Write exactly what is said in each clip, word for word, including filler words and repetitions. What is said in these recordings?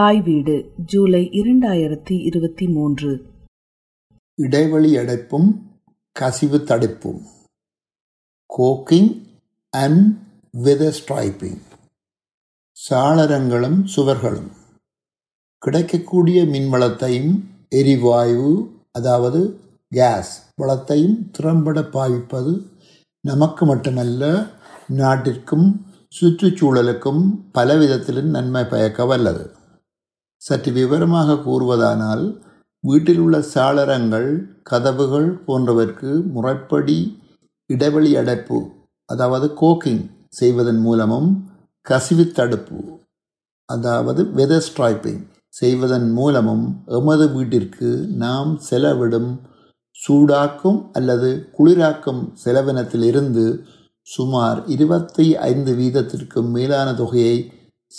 தாய் வீடு ஜூலை இரண்டாயிரத்தி இருபத்தி மூன்று. இடைவெளி அடைப்பும் கசிவு தடுப்பும். கோக்கிங் அண்ட் வெதர் ஸ்ட்ரைப்பிங். சாளரங்களும் சுவர்களும். கிடைக்கக்கூடிய மின்வளத்தையும் எரிவாயு அதாவது கேஸ் வளத்தையும் திறம்பட பாவிப்பது நமக்கு மட்டுமல்ல நாட்டிற்கும் சுற்றுச்சூழலுக்கும் பலவிதத்திலும் நன்மை பயக்க வல்லது. சற்று விவரமாக கூறுவதானால், வீட்டில் உள்ள சாளரங்கள், கதவுகள் போன்றவற்கு முறைப்படி இடைவெளி அடைப்பு அதாவது கோக்கிங் செய்வதன் மூலமும் கசிவு தடுப்பு அதாவது வெதர் ஸ்ட்ரைப்பிங் செய்வதன் மூலமும் எமது வீட்டிற்கு நாம் செலவிடும் சூடாக்கும் அல்லது குளிராக்கும் செலவினத்திலிருந்து சுமார் இருபத்தி ஐந்து வீதத்திற்கும் மேலான தொகையை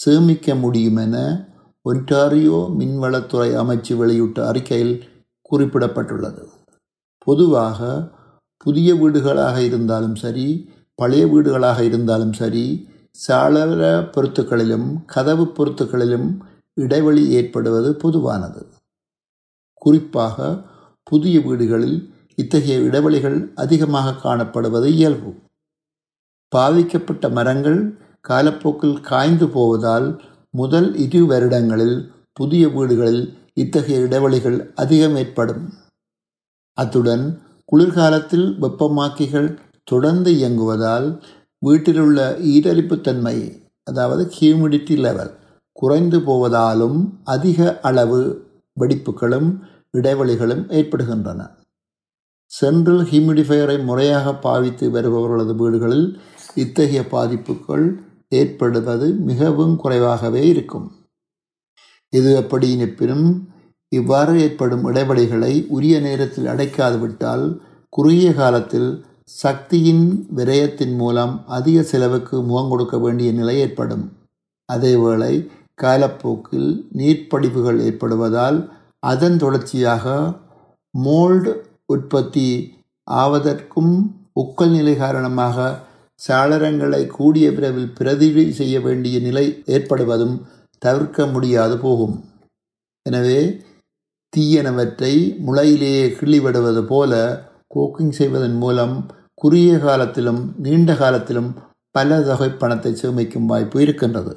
சேமிக்க முடியுமென ஒன்டாரியோ மின்வளத்துறை அமைச்சு வெளியிட்ட அறிக்கையில் குறிப்பிடப்பட்டுள்ளது. பொதுவாக புதிய வீடுகளாக இருந்தாலும் சரி, பழைய வீடுகளாக இருந்தாலும் சரி, சாளர பொருத்துக்களிலும் கதவு பொருத்துக்களிலும் இடைவெளி ஏற்படுவது பொதுவானது. குறிப்பாக புதிய வீடுகளில் இத்தகைய இடைவெளிகள் அதிகமாக காணப்படுவது இயல்பு. பாவிக்கப்பட்ட மரங்கள் காலப்போக்கில் காய்ந்து போவதால் முதல் இரு வருடங்களில் புதிய வீடுகளில் இத்தகைய இடைவெளிகள் அதிகம் ஏற்படும். அத்துடன் குளிர்காலத்தில் வெப்பமாக்கிகள் தொடர்ந்து இயங்குவதால் வீட்டிலுள்ள ஈரலிப்புத்தன்மை அதாவது ஹியூமிடிட்டி லெவல் குறைந்து போவதாலும் அதிக அளவு வெடிப்புகளும் இடைவெளிகளும் ஏற்படுகின்றன. சென்ட்ரல் ஹியூமிடிஃபையரை முறையாக பாவித்து வருபவர்களது வீடுகளில் இத்தகைய பாதிப்புகள் ஏற்படுவது மிகவும் குறைவாகவே இருக்கும். இது எப்படி இருப்பினும், இவ்வாறு ஏற்படும் இடைவெளிகளை உரிய நேரத்தில் அடைக்காதுவிட்டால் குறுகிய காலத்தில் சக்தியின் விரயத்தின் மூலம் அதிக செலவுக்கு முகம் கொடுக்க வேண்டிய நிலை ஏற்படும். அதேவேளை காலப்போக்கில் நீர்ப்படிவுகள் ஏற்படுவதால் அதன் தொடர்ச்சியாக மோல்டு உற்பத்தி ஆவதற்கும் உக்கல் நிலை காரணமாக சாளரங்களை கூடிய விரைவில் பிரதிவு செய்ய வேண்டிய நிலை ஏற்படுவதும் தவிர்க்க முடியாது போகும். எனவே தீயனவற்றை முளையிலேயே கிள்ளிவிடுவது போல கோக்கிங் செய்வதன் மூலம் குறுகிய காலத்திலும் நீண்ட காலத்திலும் பல தொகை பணத்தை சேமிக்கும் வாய்ப்பு இருக்கின்றது.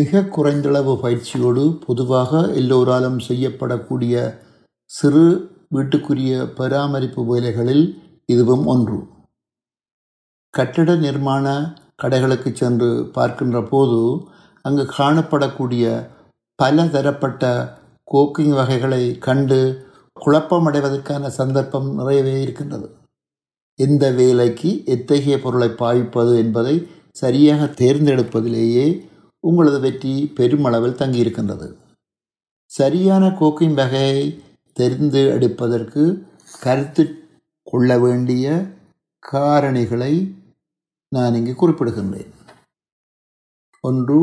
மிக குறைந்தளவு பயிற்சியோடு பொதுவாக எல்லோராலும் செய்யப்படக்கூடிய சிறு வீட்டுக்குரிய பராமரிப்பு வேலைகளில் இதுவும் ஒன்று. கட்டட நிர்மாண கடைகளுக்கு சென்று பார்க்கின்ற போது அங்கு காணப்படக்கூடிய பல தரப்பட்ட கோக்கிங் வகைகளை கண்டு குழப்பமடைவதற்கான சந்தர்ப்பம் நிறையவே இருக்கின்றது. எந்த வேலைக்கு எத்தகைய பொருளை பாவிப்பது என்பதை சரியாக தேர்ந்தெடுப்பதிலேயே உங்களது வெற்றி பெருமளவில் தங்கியிருக்கின்றது. சரியான கோக்கிங் வகையை தெரிந்து எடுப்பதற்கு கருத்து கொள்ள வேண்டிய காரணிகளை நான் இங்கு குறிப்பிடுகின்றேன். ஒன்று,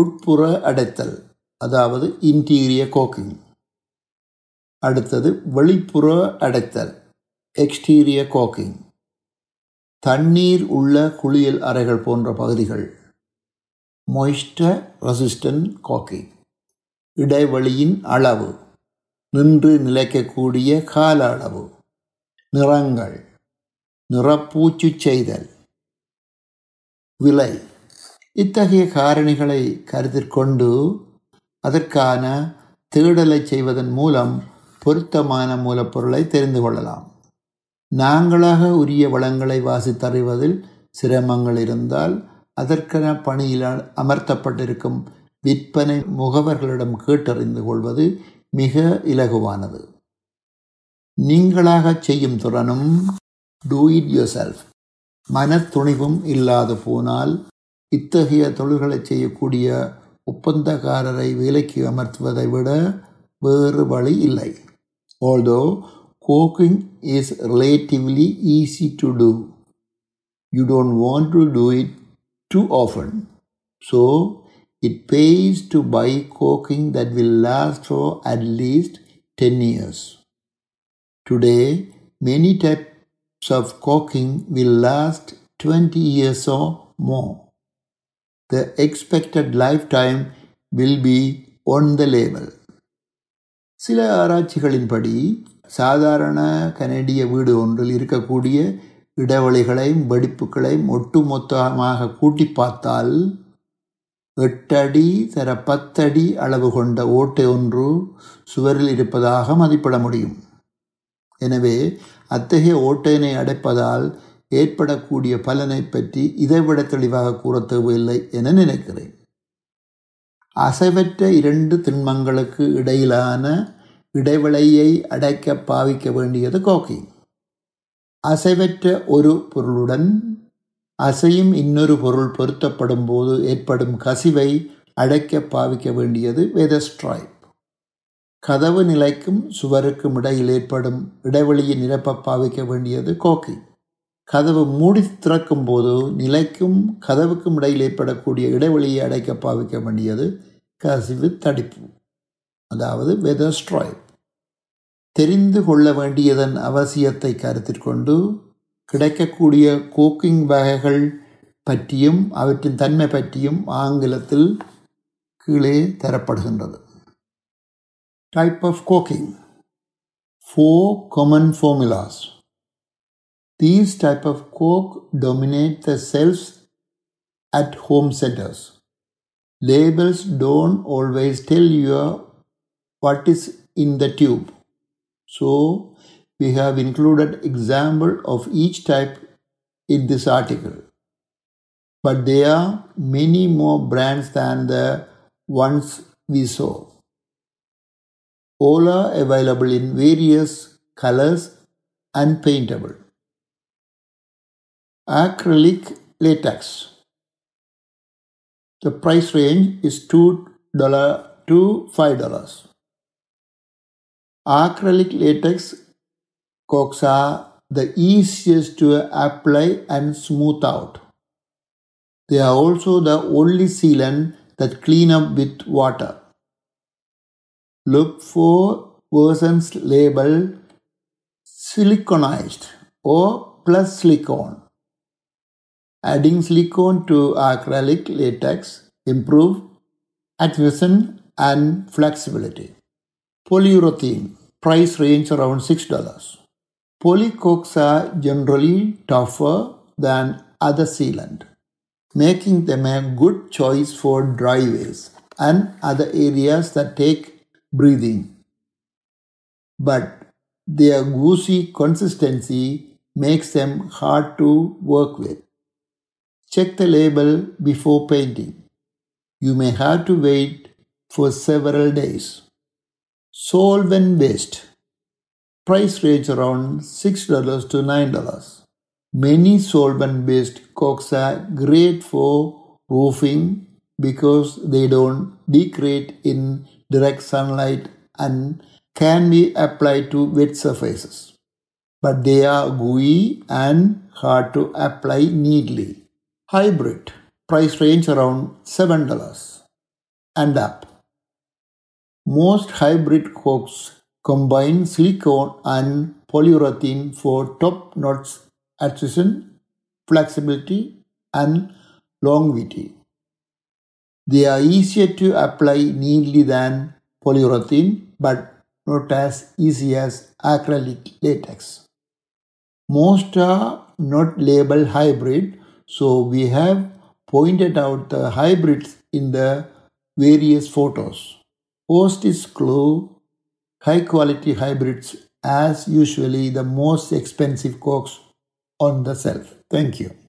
உட்புற அடைத்தல் அதாவது இன்டீரியர் கோக்கிங். அடுத்தது வெளிப்புற அடைத்தல் எக்ஸ்டீரியர் கோக்கிங். தண்ணீர் உள்ள குளியல் அறைகள் போன்ற பகுதிகள் மொய்ஸ்டர் ரெசிஸ்டன்ட் கோக்கிங். இடைவெளியின் அளவு, நின்று நிலைக்கக்கூடிய கால அளவு, நிறங்கள், நிறப்பூச்சு செய்தல், விலை இத்தகைய காரணிகளை கருத்திற்கொண்டு அதற்கான தேடலை செய்வதன் மூலம் பொருத்தமான மூலப்பொருளை தெரிந்து கொள்ளலாம். நாங்களாக உரிய வளங்களை வாசித்தறிவதில் சிரமங்கள் இருந்தால் அதற்கென பணியில் அமர்த்தப்பட்டிருக்கும் விற்பனை முகவர்களிடம் கேட்டறிந்து கொள்வது மிக இலகுவானது. நீங்களாக செய்யும் திறனும் டூ இட் யோர் செல்ஃப் மனத்துணிவும் இல்லாது போனால் இத்தகைய தொழில்களை செய்யக்கூடிய ஒப்பந்தக்காரரை வேலைக்கு அமர்த்துவதை விட வேறு வழி இல்லை. Although cooking is relatively easy to do, you don't want to do it too often. So, it pays to buy cooking that will last for at least ten years. Today, many types of cooking will last twenty years or more. The expected lifetime will be on the label. சில ஆராய்ச்சிகளின்படி சாதாரண கனடிய வீடு ஒன்றில் இருக்கக்கூடிய இடைவெளிகளையும் வெடிப்புகளையும் ஒட்டுமொத்தமாக கூட்டி பார்த்தால் எட்டடி தர பத்தடி அளவு கொண்ட ஓட்டை ஒன்று சுவரில் இருப்பதாக மதிப்பிட முடியும். எனவே அத்தகைய ஓட்டையினை அடைப்பதால் ஏற்படக்கூடிய பலனை பற்றி இதைவிட தெளிவாக கூற தேவையில்லை என நினைக்கிறேன். அசைவற்ற இரண்டு திண்மங்களுக்கு இடையிலான இடைவெளியை அடைக்க பாவிக்க வேண்டியது கோக்கிங். அசைவற்ற ஒரு பொருளுடன் அசையும் இன்னொரு பொருள் பொருத்தப்படும் போது ஏற்படும் கசிவை அடைக்க பாவிக்க வேண்டியது வெதர் ஸ்ட்ரைப். கதவு நிலைக்கும் சுவருக்கும் இடையில் ஏற்படும் இடைவெளியை நிரப்ப பாவிக்க வேண்டியது கோக்கிங். கதவு மூடி திறக்கும் போது நிலைக்கும் கதவுக்கும் இடையில் ஏற்படக்கூடிய இடைவெளியை அடைக்க பாவிக்க வேண்டியது கசிவு தடிப்பு, அதாவது வெதர் ஸ்ட்ரைப். தெரிந்து கொள்ள வேண்டியதன் அவசியத்தை கருத்திற்கொண்டு கிடைக்கக்கூடிய கோக்கிங் வகைகள் பற்றியும் அவற்றின் தன்மை பற்றியும் ஆங்கிலத்தில் கீழே தரப்படுகின்றது. Type of கோக்கிங். Four common formulas. These type of cork dominate the shelves at home centers. Labels don't always tell you what is in the tube. So, we have included example of each type in this article. But there are many more brands than the ones we saw. All are available in various colors and paintable. Acrylic latex. The price range is two dollars to five dollars. Acrylic latex corks are the easiest to apply and smooth out. They are also the only sealant that clean up with water. Look for versions labeled siliconized or plus silicone. Adding silicone to acrylic latex improve adhesion and flexibility. Polyurethane, price range around six dollars. Polycokes are generally tougher than other sealant, making them a good choice for dryways and other areas that take breathing. But their gooey consistency makes them hard to work with. Check the label before painting. You may have to wait for several days. Solvent based. Price range around six dollars to nine dollars. Many solvent based corks are great for roofing because they don't degrade in direct sunlight and can be applied to wet surfaces. But they are gooey and hard to apply neatly. Hybrid, price range around seven dollars and up. Most hybrid corks combine silicone and polyurethane for top-notch adhesion, flexibility and longevity. They are easier to apply neatly than polyurethane but not as easy as acrylic latex. Most are not labeled hybrid. So we have pointed out the hybrids in the various photos. Post is glue, high quality hybrids as usually the most expensive corks on the shelf. Thank you.